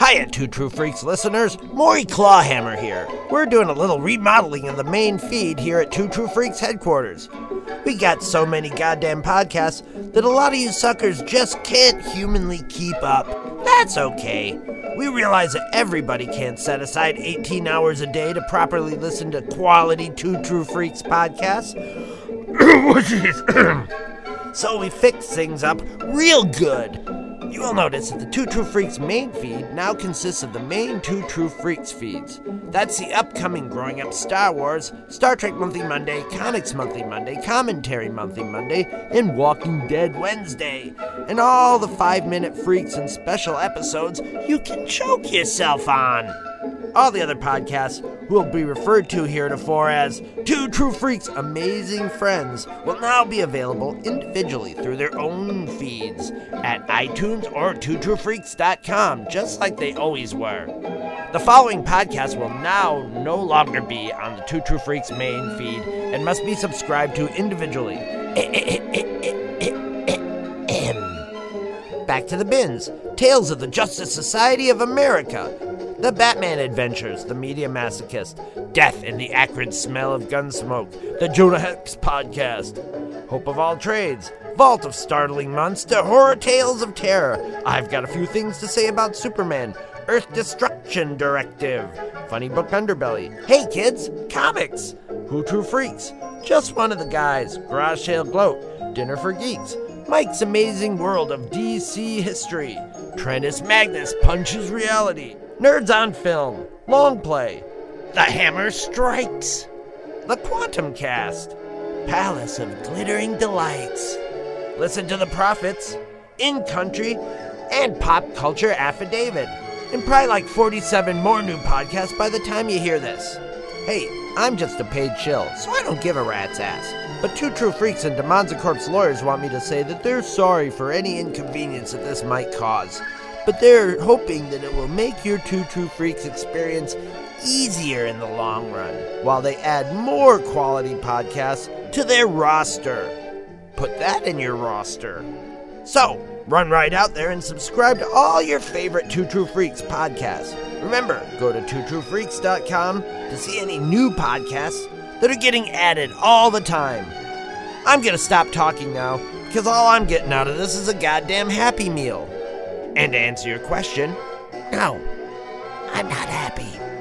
Hiya, Two True Freaks listeners, Maury Clawhammer here. We're doing a little remodeling of the main feed here at Two True Freaks headquarters. We got so many goddamn podcasts that a lot of you suckers just can't humanly keep up. That's okay. We realize that everybody can't set aside 18 hours a day to properly listen to quality Two True Freaks podcasts. So we fix things up real good. You will notice that the Two True Freaks main feed now consists of the main Two True Freaks feeds. That's the upcoming Growing Up Star Wars, Star Trek Monthly Monday, Comics Monthly Monday, Commentary Monthly Monday, and Walking Dead Wednesday. And all the 5-minute freaks and special episodes you can choke yourself on. All the other podcasts will be referred to heretofore as Two True Freaks Amazing Friends will now be available individually through their own feeds at iTunes or TwoTrueFreaks.com, just like they always were. The following podcasts will now no longer be on the Two True Freaks main feed and must be subscribed to individually. Back to the Bins, Tales of the Justice Society of America, The Batman Adventures, The Media Masochist, Death and the Acrid Smell of Gunsmoke, The Jonah Hex Podcast, Hope of All Trades, Vault of Startling Monster, Horror Tales of Terror, I've Got a Few Things to Say About Superman, Earth Destruction Directive, Funny Book Underbelly, Hey Kids, Comics, Two True Freaks, Just One of the Guys, Garage Sale Gloat, Dinner for Geeks, Mike's Amazing World of DC History, Trentus Magnus Punches Reality, Nerds on Film, Long Play, The Hammer Strikes, The Quantum Cast, Palace of Glittering Delights, Listen to the Prophets, In Country, and Pop Culture Affidavit, and probably like 47 more new podcasts by the time you hear this. Hey, I'm just a paid shill, so I don't give a rat's ass. But Two True Freaks and DiMonza Corp's lawyers want me to say that they're sorry for any inconvenience that this might cause. But they're hoping that it will make your Two True Freaks experience easier in the long run, while they add more quality podcasts to their roster. Put that in your roster. So, run right out there and subscribe to all your favorite Two True Freaks podcasts. Remember, go to TwoTrueFreaks.com to see any new podcasts that are getting added all the time. I'm going to stop talking now, because all I'm getting out of this is a goddamn Happy Meal. And to answer your question, no, I'm not happy.